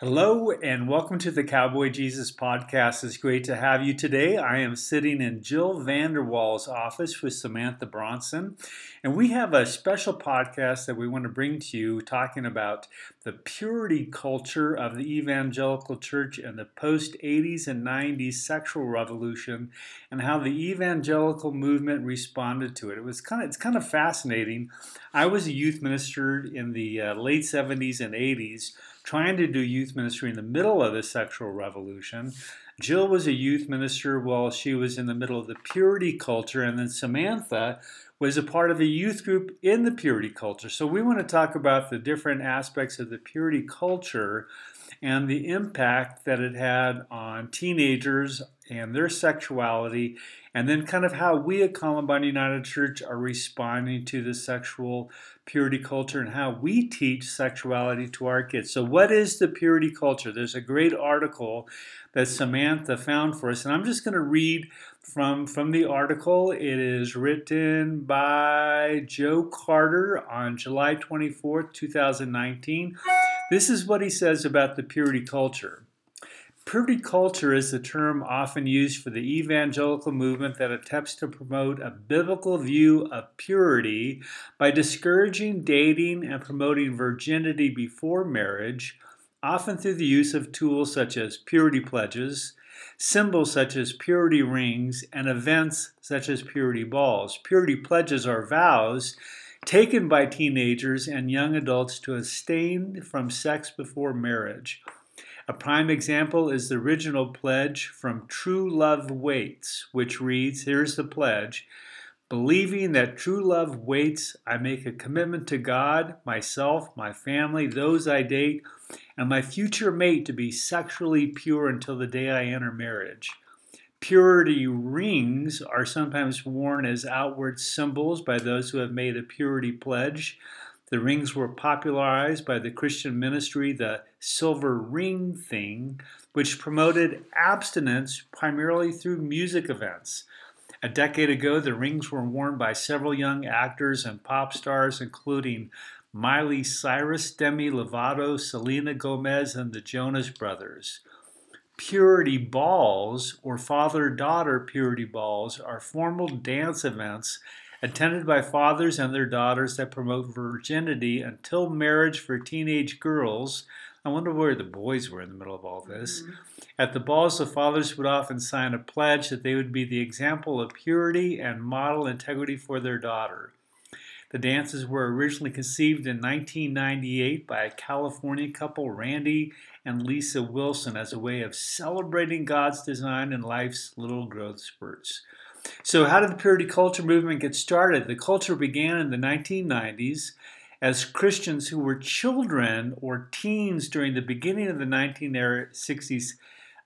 Hello and welcome to the Cowboy Jesus podcast. It's great to have you today. I am sitting in Jill Vanderwall's office with Samantha Bronson, and we have a special podcast that we want to bring to you talking about the purity culture of the evangelical church and the post-80s and 90s sexual revolution and how the evangelical movement responded to it. It's kind of fascinating. I was a youth minister in the late 70s and 80s. Trying to do youth ministry in the middle of the sexual revolution. Jill was a youth minister while she was in the middle of the purity culture, and then Samantha was a part of a youth group in the purity culture. So we want to talk about the different aspects of the purity culture and the impact that it had on teenagers and their sexuality, and then kind of how we at Columbine United Church are responding to the sexual purity culture and how we teach sexuality to our kids. So what is the purity culture? There's a great article that Samantha found for us, and I'm just going to read from the article. It is written by Joe Carter on July 24th, 2019. This is what he says about the purity culture. Purity culture is the term often used for the evangelical movement that attempts to promote a biblical view of purity by discouraging dating and promoting virginity before marriage, often through the use of tools such as purity pledges, symbols such as purity rings, and events such as purity balls. Purity pledges are vows taken by teenagers and young adults to abstain from sex before marriage. A prime example is the original pledge from True Love Waits, which reads, here's the pledge, believing that true love waits, I make a commitment to God, myself, my family, those I date, and my future mate to be sexually pure until the day I enter marriage. Purity rings are sometimes worn as outward symbols by those who have made a purity pledge. The rings were popularized by the Christian ministry, the Silver Ring Thing, which promoted abstinence primarily through music events. A decade ago, the rings were worn by several young actors and pop stars, including Miley Cyrus, Demi Lovato, Selena Gomez, and the Jonas Brothers. Purity balls, or father-daughter purity balls, are formal dance events attended by fathers and their daughters that promote virginity until marriage for teenage girls. I wonder where the boys were in the middle of all this. Mm-hmm. At the balls, the fathers would often sign a pledge that they would be the example of purity and model integrity for their daughter. The dances were originally conceived in 1998 by a California couple, Randy and Lisa Wilson, as a way of celebrating God's design and life's little growth spurts. So how did the purity culture movement get started? The culture began in the 1990s as Christians who were children or teens during the beginning of the 1960s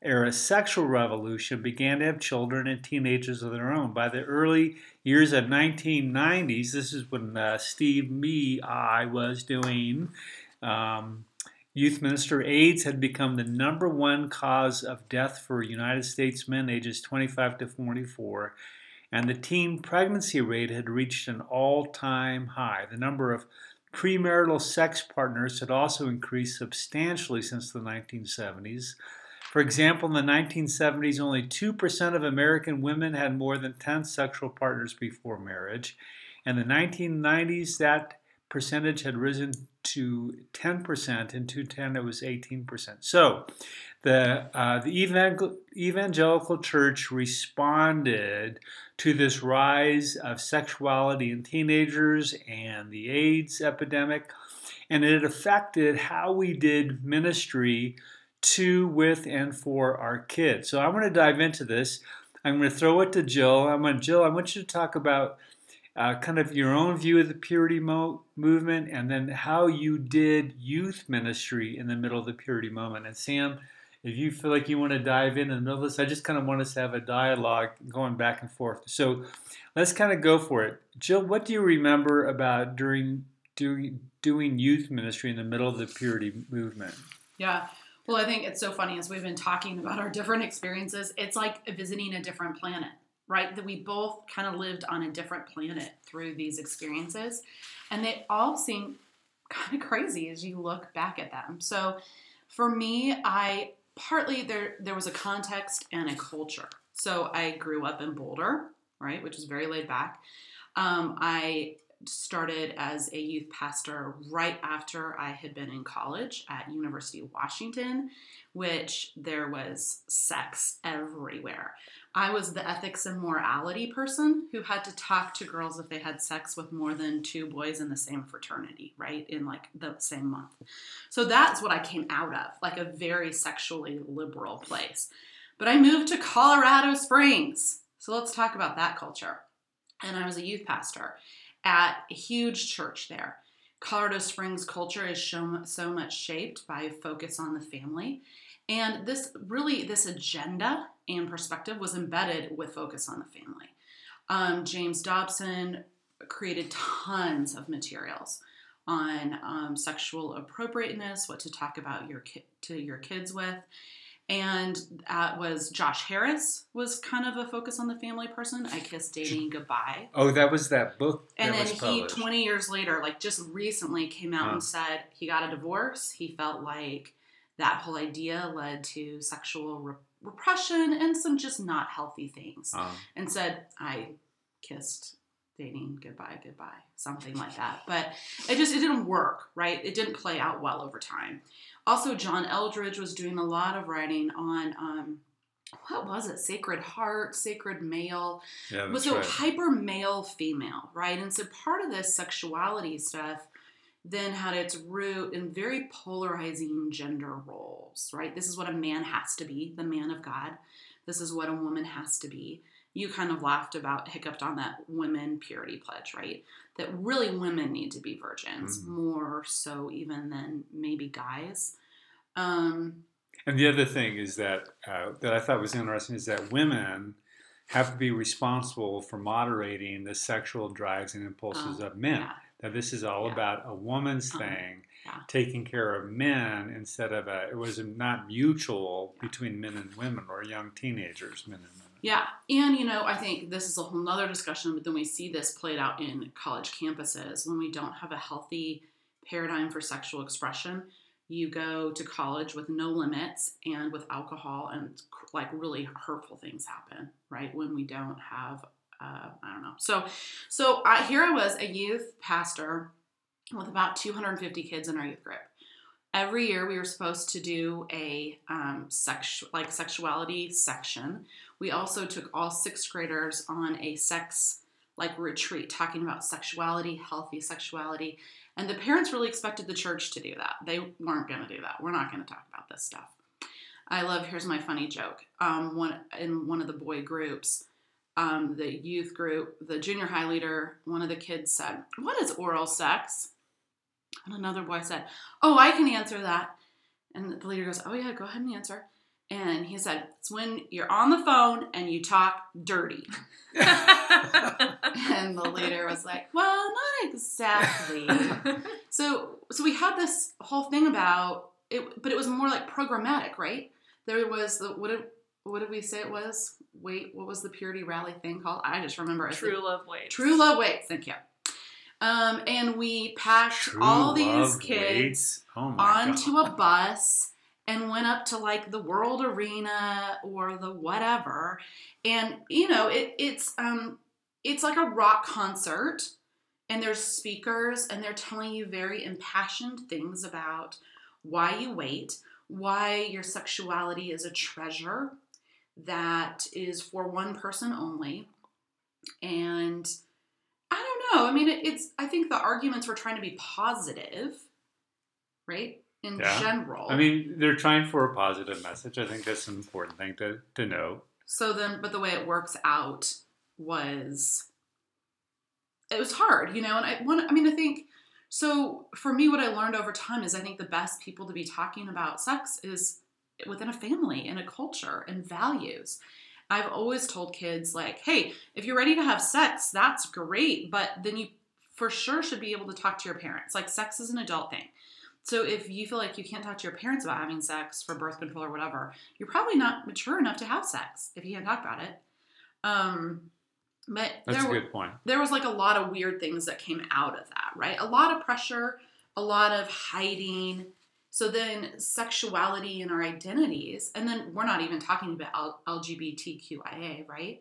era sexual revolution began to have children and teenagers of their own. By the early years of 1990s, this is when I was doing youth minister. AIDS had become the number one cause of death for United States men ages 25 to 44, and the teen pregnancy rate had reached an all-time high. The number of premarital sex partners had also increased substantially since the 1970s. For example, in the 1970s, only 2% of American women had more than 10 sexual partners before marriage. In the 1990s, that percentage had risen to 10%. In 2010, it was 18%. So the evangelical church responded to this rise of sexuality in teenagers and the AIDS epidemic, and it affected how we did ministry to, with, and for our kids. So I want to dive into this. I'm going to throw it to Jill. Jill, I want you to talk about kind of your own view of the purity movement, and then how you did youth ministry in the middle of the purity moment. And Sam, if you feel like you want to dive in the middle of this, I just kind of want us to have a dialogue going back and forth. So let's kind of go for it. Jill, what do you remember about doing youth ministry in the middle of the purity movement? Yeah. Well, I think it's so funny as we've been talking about our different experiences. It's like visiting a different planet. Right, that we both kind of lived on a different planet through these experiences. And they all seem kind of crazy as you look back at them. So For me, I partly, there was a context and a culture. So I grew up in Boulder, right, which is very laid back. I started as a youth pastor right after I had been in college at University of Washington, which there was sex everywhere. I was the ethics and morality person who had to talk to girls if they had sex with more than two boys in the same fraternity, right, in like the same month. So that's what I came out of, like a very sexually liberal place. But I moved to Colorado Springs. So let's talk about that culture. And I was a youth pastor at a huge church there. Colorado Springs culture is so much shaped by Focus on the Family. And this agenda and perspective was embedded with Focus on the Family. James Dobson created tons of materials on sexual appropriateness, what to talk about to your kids with. And that was Josh Harris was kind of a Focus on the Family person. I Kissed Dating Goodbye. Oh, that was that book that was published. And then he, 20 years later, like just recently came out and said he got a divorce. He felt like that whole idea led to sexual repression and some just not healthy things. And said, I kissed dating goodbye, something like that. But it didn't work, right? It didn't play out well over time. Also, John Eldridge was doing a lot of writing on, what was it? Sacred Heart, Sacred Male. Yeah, that's right. So hyper male, female, right? And so part of this sexuality stuff then had its root in very polarizing gender roles, right? This is what a man has to be, the man of God. This is what a woman has to be. You kind of hiccuped on that women purity pledge, right? That really women need to be virgins, more so even than maybe guys. And the other thing is that I thought was interesting is that women have to be responsible for moderating the sexual drives and impulses of men. Yeah. That this is all about a woman's thing, taking care of men instead of it was not mutual between men and women or young teenagers, men and women. Yeah. And, I think this is a whole nother discussion, but then we see this played out in college campuses. When we don't have a healthy paradigm for sexual expression, you go to college with no limits and with alcohol and like really hurtful things happen, right? When we don't have, I don't know. So here I was, a youth pastor with about 250 kids in our youth group. Every year we were supposed to do a sexuality section. We also took all sixth graders on a sex retreat, talking about sexuality, healthy sexuality. And the parents really expected the church to do that. They weren't going to do that. We're not going to talk about this stuff. Here's my funny joke. In one of the boy groups, the youth group, the junior high leader, one of the kids said, "What is oral sex?" And another boy said, "Oh, I can answer that." And the leader goes, "Oh, yeah, go ahead and answer." And he said, "It's when you're on the phone and you talk dirty." And the leader was like, "Well, not exactly." So we had this whole thing about it, but it was more like programmatic, right? There was what did we say it was? Wait, what was the purity rally thing called? I just remember it. True Love Waits. True Love Waits. Thank you. And we packed all these kids onto a bus and went up to the World Arena or the whatever. And, it's like a rock concert and there's speakers and they're telling you very impassioned things about why you wait, why your sexuality is a treasure that is for one person only. And I don't know. I mean, I think the arguments were trying to be positive, right? In general. I mean, they're trying for a positive message. I think that's an important thing to know. So then, but the way it works out was hard, and I think, so for me, what I learned over time is I think the best people to be talking about sex is within a family and a culture and values. I've always told kids, hey, if you're ready to have sex, that's great, but then you for sure should be able to talk to your parents. Sex is an adult thing. So if you feel like you can't talk to your parents about having sex for birth control or whatever, you're probably not mature enough to have sex if you can't talk about it. But that's a good point. There was a lot of weird things that came out of that, right? A lot of pressure, a lot of hiding, So then sexuality and our identities, and then we're not even talking about LGBTQIA, right?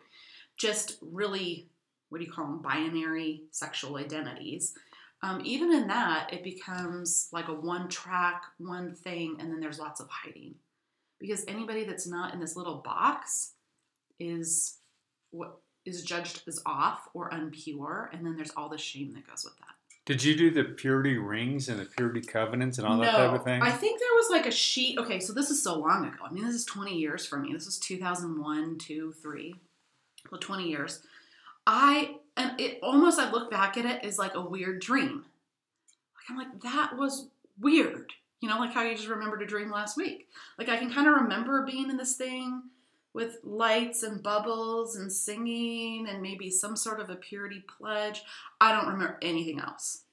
Just really, what do you call them, binary sexual identities. Even in that, it becomes like a one track, one thing, and then there's lots of hiding. Because anybody that's not in this little box is what is judged as off or unpure, and then there's all the shame that goes with that. Did you do the purity rings and the purity covenants and all that type of thing? I think there was like a sheet. Okay, so this is so long ago. I mean, this is 20 years for me. This was 2001, 2, 3. Well, 20 years. I look back at it as like a weird dream. Like, I'm like, that was weird. You know, like how you just remembered a dream last week. Like, I can kind of remember being in this thing with lights and bubbles and singing and maybe some sort of a purity pledge. I don't remember anything else.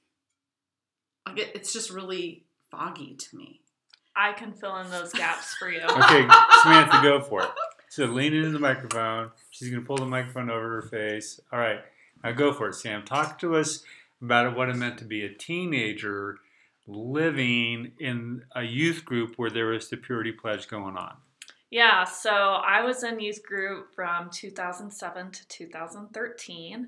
Like it's just really foggy to me. I can fill in those gaps for you. Okay, Samantha, go for it. So lean into the microphone. She's going to pull the microphone over her face. All right, now go for it, Sam. Talk to us about what it meant to be a teenager living in a youth group where there was the purity pledge going on. Yeah, so I was in youth group from 2007 to 2013,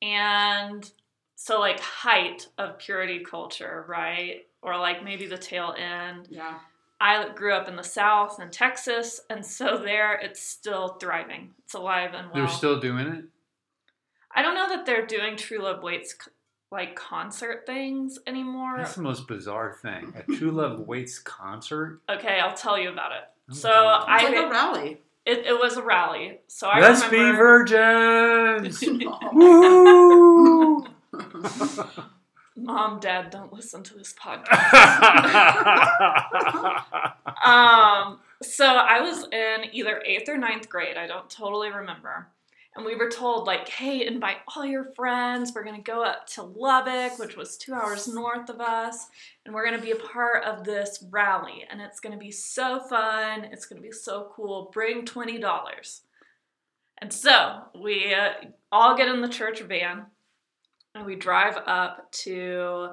and so like height of purity culture, right? Or like maybe the tail end. Yeah. I grew up in the South in Texas, and so there it's still thriving. It's alive and well. They're still doing it? I don't know that they're doing True Love Waits like concert things anymore. That's the most bizarre thing. A True Love Waits concert? Okay, I'll tell you about it. So I like a rally. It was a rally. So I Let's remember, be virgins. Woo! Mom, Dad, don't listen to this podcast. So I was in either 8th or 9th grade. I don't totally remember. And we were told, like, hey, invite all your friends. We're going to go up to Lubbock, which was 2 hours north of us. And we're going to be a part of this rally. And it's going to be so fun. It's going to be so cool. Bring $20. And so we all get in the church van. And we drive up to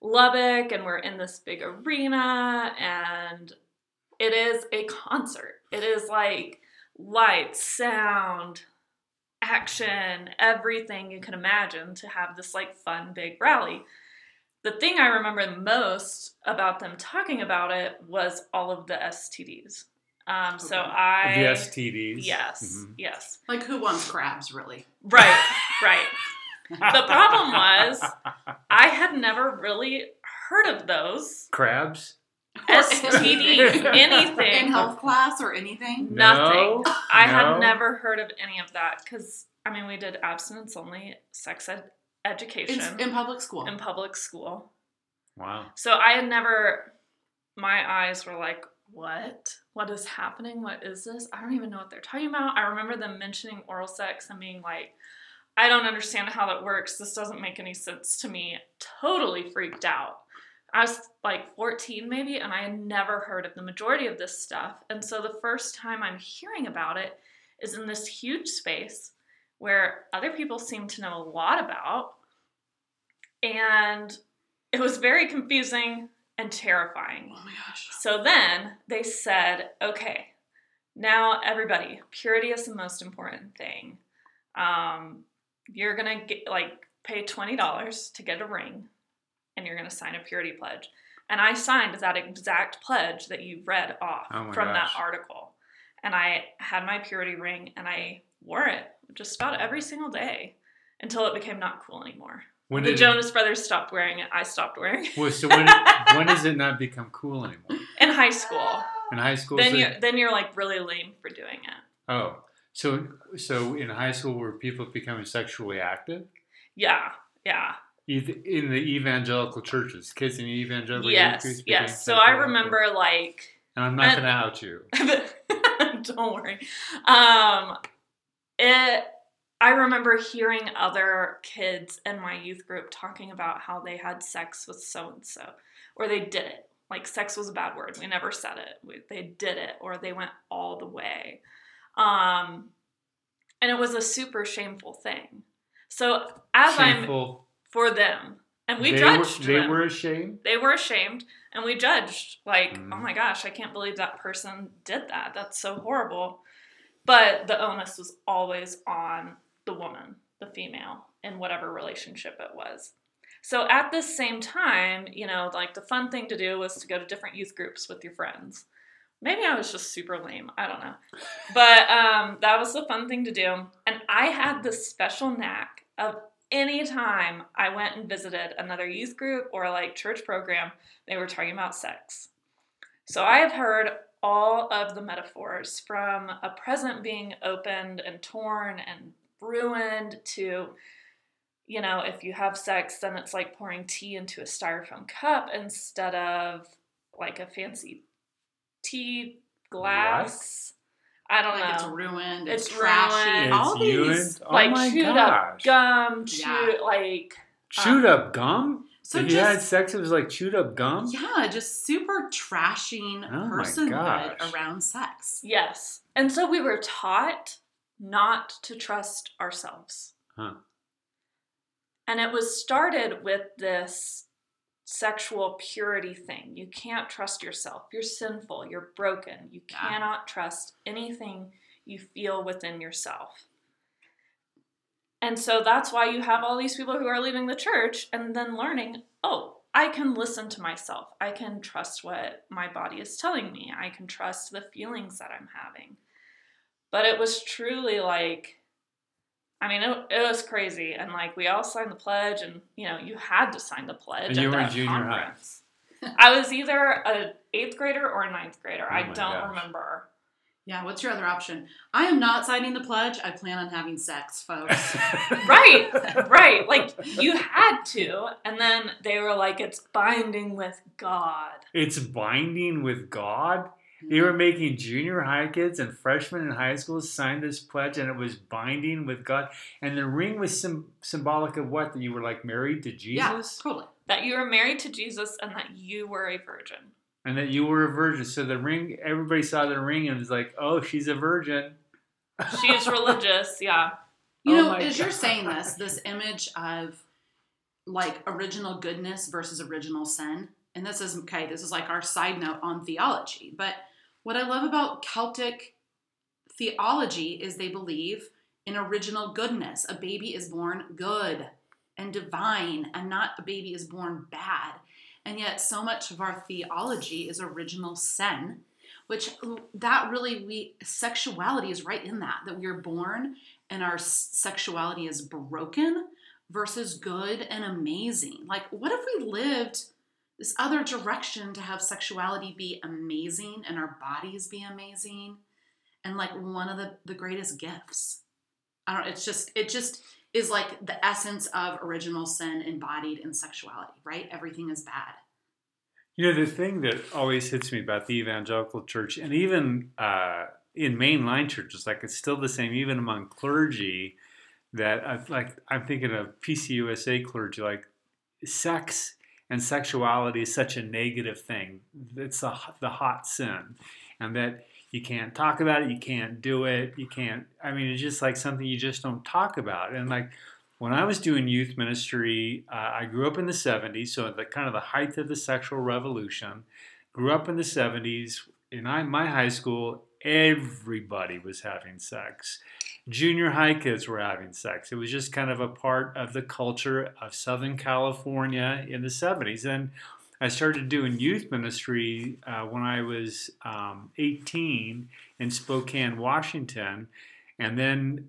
Lubbock. And we're in this big arena. And it is a concert. It is, like, lights, sound, action, everything you can imagine to have this like fun big rally. The thing I remember the most about them talking about it was all of the STDs. Okay. So I the STDs. Yes, mm-hmm. Yes. Like who wants crabs, really? Right, right. The problem was I had never really heard of those crabs. STDs, anything. In health class or anything? Nothing. I had never heard of any of that because, I mean, we did abstinence-only sex education. In public school. In public school. Wow. So I had never, my eyes were like, what? What is happening? What is this? I don't even know what they're talking about. I remember them mentioning oral sex and being like, I don't understand how that works. This doesn't make any sense to me. Totally freaked out. I was like 14 maybe, and I had never heard of the majority of this stuff. And so the first time I'm hearing about it is in this huge space where other people seem to know a lot about. And it was very confusing and terrifying. Oh my gosh. So then they said, okay, now everybody, purity is the most important thing. You're going to get pay $20 to get a ring. And you're going to sign a purity pledge. And I signed that exact pledge that you read off from that article. And I had my purity ring, and I wore it just about every single day until it became not cool anymore. When the Jonas Brothers stopped wearing it. I stopped wearing it. Well, so when does it not become cool anymore? In high school. In high school? Then you're like really lame for doing it. Oh. So in high school were people becoming sexually active? Yeah. Yeah. In the evangelical churches, kids in the evangelical churches. Yes. So I remember and I'm not going to out you. Don't worry. I remember hearing other kids in my youth group talking about how they had sex with so-and-so, or they did it. Like sex was a bad word. We never said it. They did it, or they went all the way. And it was a super shameful thing. So as I'm... For them. And we judged them. They were ashamed? They were ashamed. And we judged. Like, oh my gosh, I can't believe that person did that. That's so horrible. But the onus was always on the woman, the female, in whatever relationship it was. So at this same time, you know, like the fun thing to do was to go to different youth groups with your friends. Maybe I was just super lame. I don't know. But that was the fun thing to do. And I had this special knack of any time I went and visited another youth group or like church program, they were talking about sex. So I have heard all of the metaphors from a present being opened and torn and ruined to, you know, if you have sex, then it's like pouring tea into a styrofoam cup instead of like a fancy tea glass. I don't know. It's ruined. It's trashy. Ruined. All these, like, chewed up gum, like... Chewed up gum? So if you had sex, it was like chewed up gum? Yeah, just super trashing personhood around sex. Yes. And so we were taught not to trust ourselves. Huh. And it was started with this sexual purity thing. You can't trust yourself. You're sinful. You're broken. You cannot trust anything you feel within yourself. And so that's why you have all these people who are leaving the church and then learning, oh, I can listen to myself. I can trust what my body is telling me. I can trust the feelings that I'm having. But it was truly like, I mean, it was crazy. And, like, we all signed the pledge, and, you know, you had to sign the pledge. And you were in junior high. I was either an 8th grader or a 9th grader. Oh, I don't remember. Yeah, what's your other option? I am not signing the pledge. I plan on having sex, folks. Right. Like, you had to. And then they were like, it's binding with God. It's binding with God? They were making junior high kids and freshmen in high school sign this pledge, and it was binding with God. And the ring was symbolic of what? That you were, like, married to Jesus? Yeah, totally. That you were married to Jesus and that you were a virgin. And that you were a virgin. So the ring, everybody saw the ring and was like, oh, she's a virgin. She's religious, yeah. You know, as you're saying this image of, like, original goodness versus original sin, and this is like our side note on theology, but what I love about Celtic theology is they believe in original goodness. A baby is born good and divine, and not a baby is born bad. And yet so much of our theology is original sin, which that really sexuality is right in that we're born and our sexuality is broken versus good and amazing. Like, what if we lived this other direction to have sexuality be amazing and our bodies be amazing and like one of the greatest gifts? I don't know. It just is like the essence of original sin embodied in sexuality, right? Everything is bad. You know, the thing that always hits me about the evangelical church and even in mainline churches, like it's still the same, even among clergy that I'm thinking of PC USA clergy, like sex and sexuality is such a negative thing. It's the hot sin. And that you can't talk about it, you can't do it, you can't... I mean, it's just like something you just don't talk about. And like when I was doing youth ministry, I grew up in the 70s, so at the kind of the height of the sexual revolution, grew up in the 70s. In my high school, everybody was having sex. Junior high kids were having sex. It was just kind of a part of the culture of Southern California in the 70s. And I started doing youth ministry when I was 18 in Spokane, Washington, and then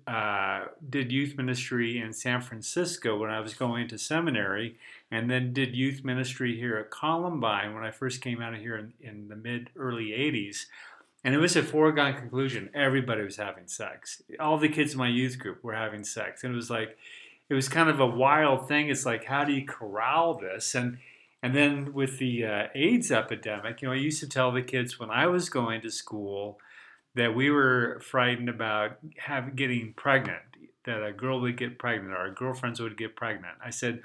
did youth ministry in San Francisco when I was going to seminary, and then did youth ministry here at Columbine when I first came out of here in the mid-early 80s. And it was a foregone conclusion. Everybody was having sex. All the kids in my youth group were having sex. And it was like, it was kind of a wild thing. It's like, how do you corral this? And then with the AIDS epidemic, you know, I used to tell the kids when I was going to school that we were frightened about getting pregnant, that a girl would get pregnant or our girlfriends would get pregnant. I said,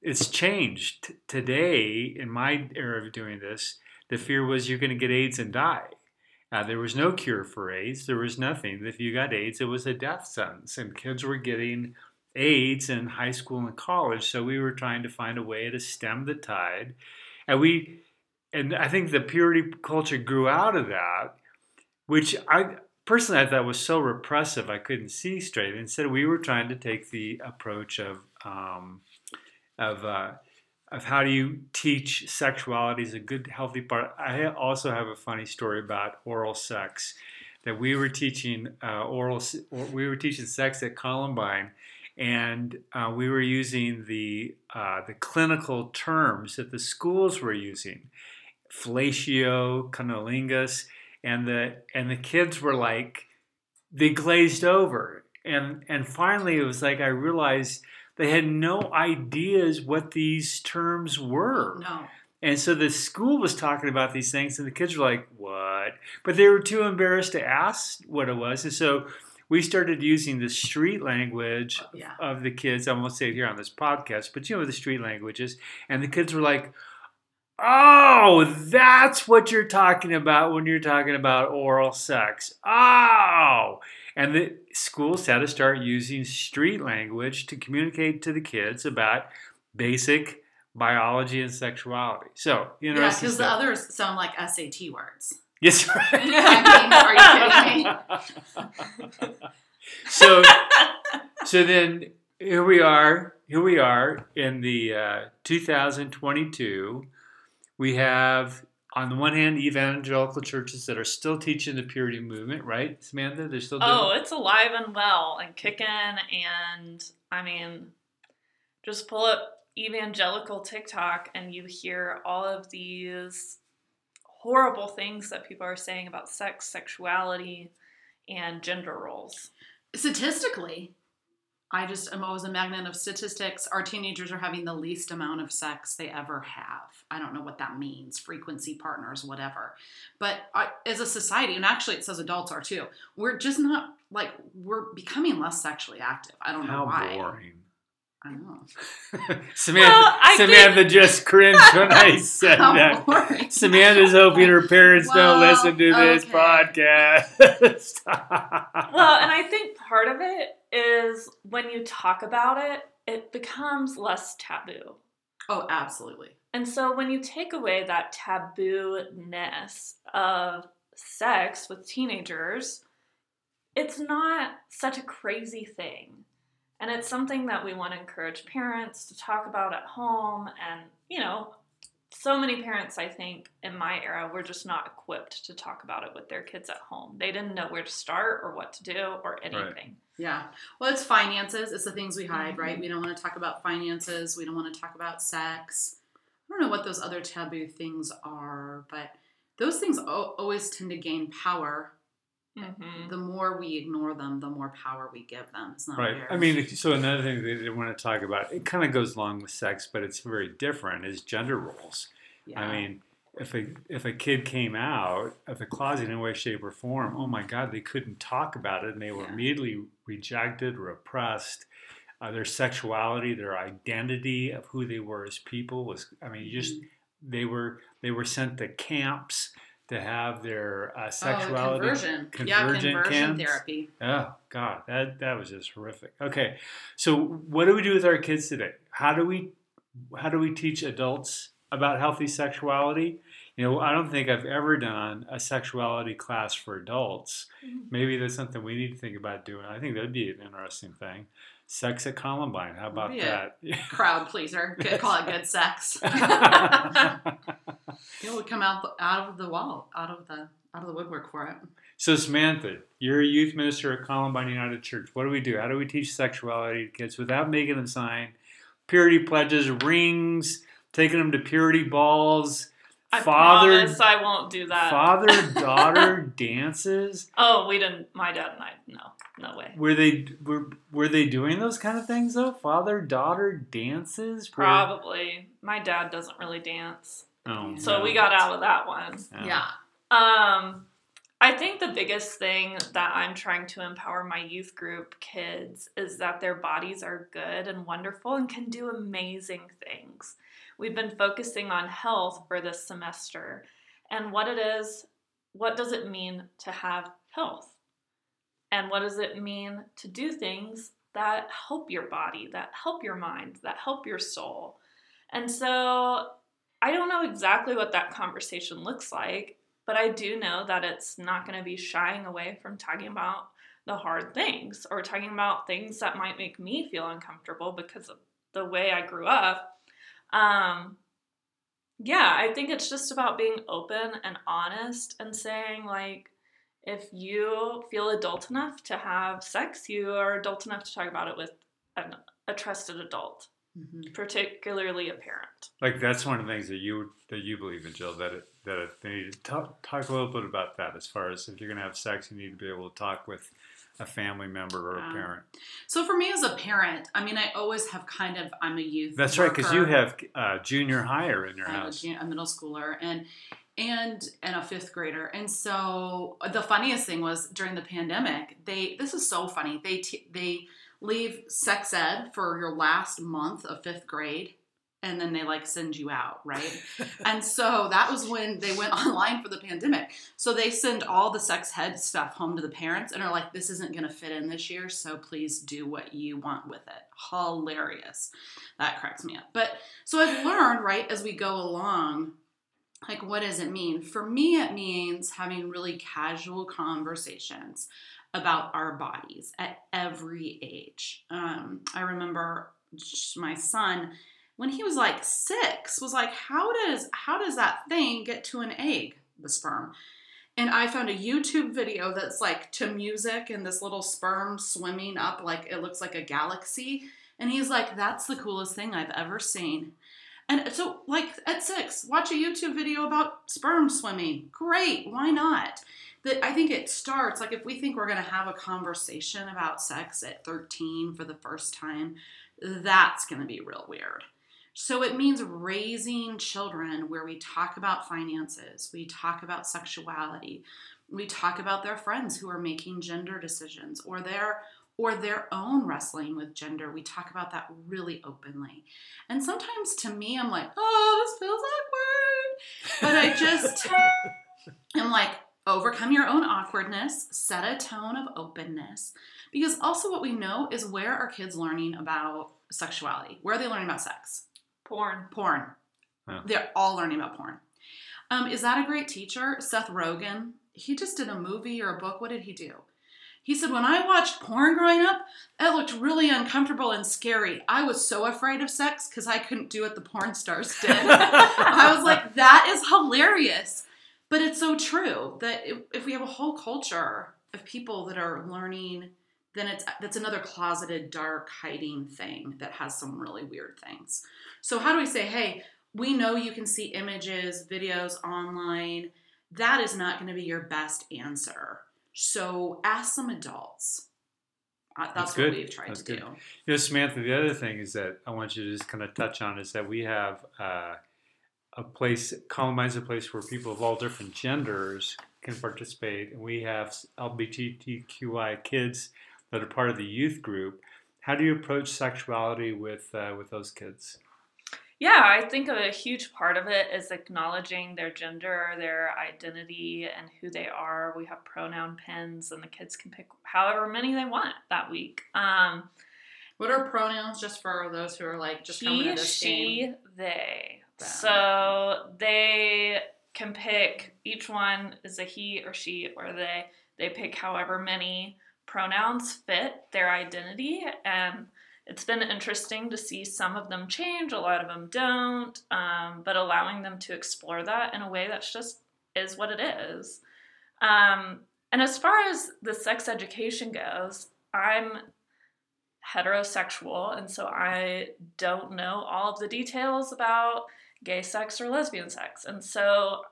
it's changed. Today, in my era of doing this, the fear was you're going to get AIDS and die. There was no cure for AIDS. There was nothing. If you got AIDS, it was a death sentence. And kids were getting AIDS in high school and college, so we were trying to find a way to stem the tide. And I think the purity culture grew out of that, which I thought was so repressive I couldn't see straight. Instead, we were trying to take the approach of how do you teach sexuality is a good, healthy part. I also have a funny story about oral sex, that we were teaching sex at Columbine, and we were using the clinical terms that the schools were using, fellatio, cunnilingus, and the kids were like, they glazed over, and finally it was like I realized they had no ideas what these terms were. No. And so the school was talking about these things, and the kids were like, what? But they were too embarrassed to ask what it was. And so we started using the street language of the kids. I won't say it here on this podcast, but you know what the street language is. And the kids were like, oh, that's what you're talking about when you're talking about oral sex. Oh. And the schools had to start using street language to communicate to the kids about basic biology and sexuality. So, you know, yeah, because the others sound like SAT words. Yes, right. I mean, are you kidding me? So then here we are in the 2022. We have, on the one hand, evangelical churches that are still teaching the purity movement, right, Samantha? They're still doing it. It's alive and well and kicking, and I mean, just pull up evangelical TikTok and you hear all of these horrible things that people are saying about sex, sexuality, and gender roles. Statistically, I just am always a magnet of statistics. Our teenagers are having the least amount of sex they ever have. I don't know what that means, frequency, partners, whatever. But as a society, and actually it says adults are too, we're just not, like, we're becoming less sexually active. I don't know why. How boring. I know. Samantha just cringed when I said that. Boring. Samantha's hoping her parents don't listen to this podcast. Well, and I think part of it is when you talk about it, it becomes less taboo. Oh, absolutely. And so when you take away that taboo-ness of sex with teenagers, it's not such a crazy thing. And it's something that we want to encourage parents to talk about at home. And, you know, so many parents, I think, in my era, were just not equipped to talk about it with their kids at home. They didn't know where to start or what to do or anything. Right. Yeah. Well, it's finances. It's the things we hide, right? We don't want to talk about finances. We don't want to talk about sex. I don't know what those other taboo things are, but those things always tend to gain power. Mm-hmm. The more we ignore them, the more power we give them. It's not right. Fair. I mean, so another thing they didn't want to talk about, it kind of goes along with sex, but it's very different, is gender roles. Yeah. I mean, if a kid came out of the closet in any way, shape, or form, oh my God, they couldn't talk about it, and they were immediately rejected, repressed. Their sexuality, their identity of who they were as people was. I mean, they were sent to camps to have their sexuality conversion therapy. Oh God, that was just horrific. Okay, so what do we do with our kids today? How do we teach adults about healthy sexuality? You know, I don't think I've ever done a sexuality class for adults. Maybe that's something we need to think about doing. I think that'd be an interesting thing. Sex at Columbine. How about that? Crowd pleaser. Call it good sex. It would come out of the woodwork for it. So Samantha, you're a youth minister at Columbine United Church. What do we do? How do we teach sexuality to kids without making them sign purity pledges, rings, taking them to purity balls? I promise I won't do that. Father-daughter dances? Oh, we didn't. My dad and I, no way. Were they doing those kind of things though? Father-daughter dances? Probably. My dad doesn't really dance. Oh, so we got out of that one. Yeah. I think the biggest thing that I'm trying to empower my youth group kids is that their bodies are good and wonderful and can do amazing things. We've been focusing on health for this semester and what it is, what does it mean to have health? And what does it mean to do things that help your body, that help your mind, that help your soul. And so I don't know exactly what that conversation looks like, but I do know that it's not going to be shying away from talking about the hard things or talking about things that might make me feel uncomfortable because of the way I grew up. I think it's just about being open and honest and saying, like, if you feel adult enough to have sex, you are adult enough to talk about it with a trusted adult, mm-hmm. particularly a parent. Like, that's one of the things that you believe in, Jill, that they need to talk a little bit about that, as far as if you're going to have sex, you need to be able to talk with a family member or a parent. So for me as a parent, I mean, I always have kind of, I'm a youth That's worker. Right, because you have junior higher in your house. A middle schooler and a fifth grader. And so the funniest thing was during the pandemic, they leave sex ed for your last month of fifth grade. And then they like send you out, right? And so that was when they went online for the pandemic. So they send all the sex ed stuff home to the parents and are like, this isn't going to fit in this year, so please do what you want with it. Hilarious. That cracks me up. But so I've learned, right, as we go along, like, what does it mean? For me, it means having really casual conversations about our bodies at every age. I remember my son, when he was like 6, was like, how does that thing get to an egg, the sperm? And I found a YouTube video that's like to music and this little sperm swimming up, like it looks like a galaxy. And he's like, that's the coolest thing I've ever seen. And so like at 6, watch a YouTube video about sperm swimming. Great. Why not? I think it starts, like, if we think we're going to have a conversation about sex at 13 for the first time, that's going to be real weird. So it means raising children where we talk about finances, we talk about sexuality, we talk about their friends who are making gender decisions or their own wrestling with gender. We talk about that really openly. And sometimes to me, I'm like, oh, this feels awkward. But I just am like, overcome your own awkwardness, set a tone of openness, because also what we know is, where are kids learning about sexuality? Where are they learning about sex? Porn. Yeah. They're all learning about porn. Is that a great teacher? Seth Rogen, he just did a movie or a book. What did he do? He said, when I watched porn growing up, that looked really uncomfortable and scary. I was so afraid of sex because I couldn't do what the porn stars did. I was like, that is hilarious. But it's so true that if we have a whole culture of people that are learning, then that's another closeted, dark, hiding thing that has some really weird things. So how do we say, hey, we know you can see images, videos online. That is not going to be your best answer. So ask some adults. That's what we've tried to do. You know, Samantha, the other thing is that I want you to just kind of touch on is that we have a place, Columbine's a place where people of all different genders can participate. And we have LGBTQI kids that are part of the youth group. How do you approach sexuality with those kids? Yeah, I think a huge part of it is acknowledging their gender, their identity, and who they are. We have pronoun pins, and the kids can pick however many they want that week. What are pronouns, just for those who are like just coming to this game? She, they. Them. So they can pick, each one is a he or she or they. They pick however many pronouns fit their identity, and it's been interesting to see some of them change, a lot of them don't, but allowing them to explore that in a way that's just is what it is. And as far as the sex education goes, I'm heterosexual, and so I don't know all of the details about gay sex or lesbian sex. And so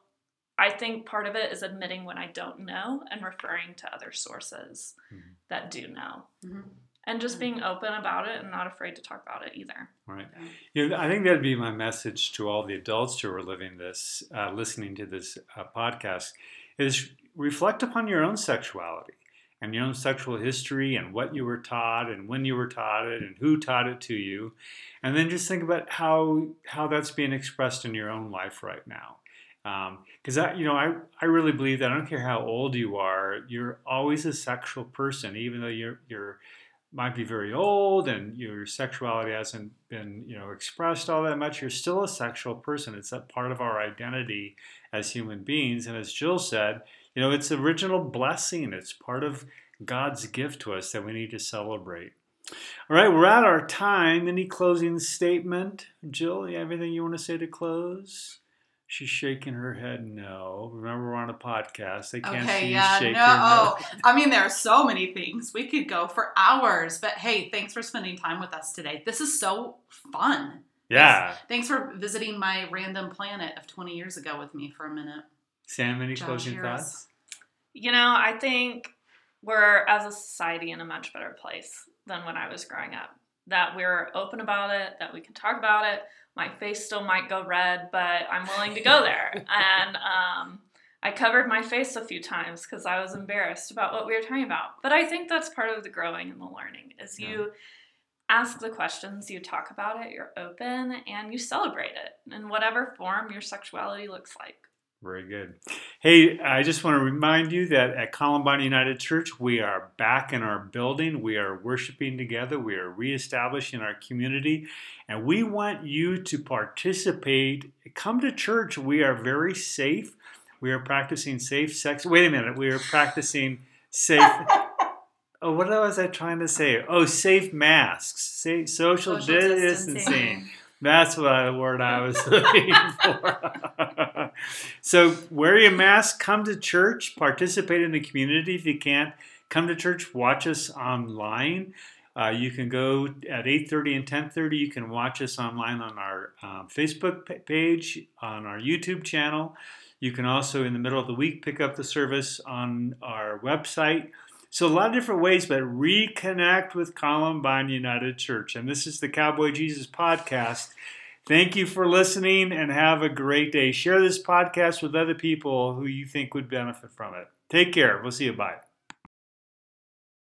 I think part of it is admitting when I don't know and referring to other sources mm-hmm. that do know. Mm-hmm. And just being open about it and not afraid to talk about it either. Right. You know, I think that'd be my message to all the adults who are listening to this podcast, is reflect upon your own sexuality and your own sexual history and what you were taught and when you were taught it and who taught it to you. And then just think about how that's being expressed in your own life right now. Because I really believe that I don't care how old you are, you're always a sexual person, even though you're might be very old and your sexuality hasn't been, expressed all that much, you're still a sexual person. It's that part of our identity as human beings. And as Jill said, it's an original blessing. It's part of God's gift to us that we need to celebrate. All right, we're at our time. Any closing statement? Jill, you have anything you want to say to close? She's shaking her head no. Remember, we're on a podcast. They can't shake her no. I mean, there are so many things. We could go for hours. But, hey, thanks for spending time with us today. This is so fun. Yeah. Thanks for visiting my random planet of 20 years ago with me for a minute. Sam, any closing thoughts? I think we're, as a society, in a much better place than when I was growing up. That we're open about it, that we can talk about it. My face still might go red, but I'm willing to go there. And I covered my face a few times because I was embarrassed about what we were talking about. But I think that's part of the growing and the learning is you ask the questions, you talk about it, you're open, and you celebrate it in whatever form your sexuality looks like. Very good. Hey, I just want to remind you that at Columbine United Church, we are back in our building. We are worshiping together. We are reestablishing our community. And we want you to participate. Come to church. We are very safe. We are practicing safe sex. Wait a minute. We are practicing safe. What was I trying to say? Safe masks. Safe social distancing. That's the word I was looking for. So wear your mask, come to church, participate in the community. If you can't, come to church, watch us online. You can go at 8:30 and 10:30. You can watch us online on our Facebook page, on our YouTube channel. You can also, in the middle of the week, pick up the service on our website. So a lot of different ways, but reconnect with Columbine United Church. And this is the Cowboy Jesus podcast. Thank you for listening and have a great day. Share this podcast with other people who you think would benefit from it. Take care. We'll see you. Bye.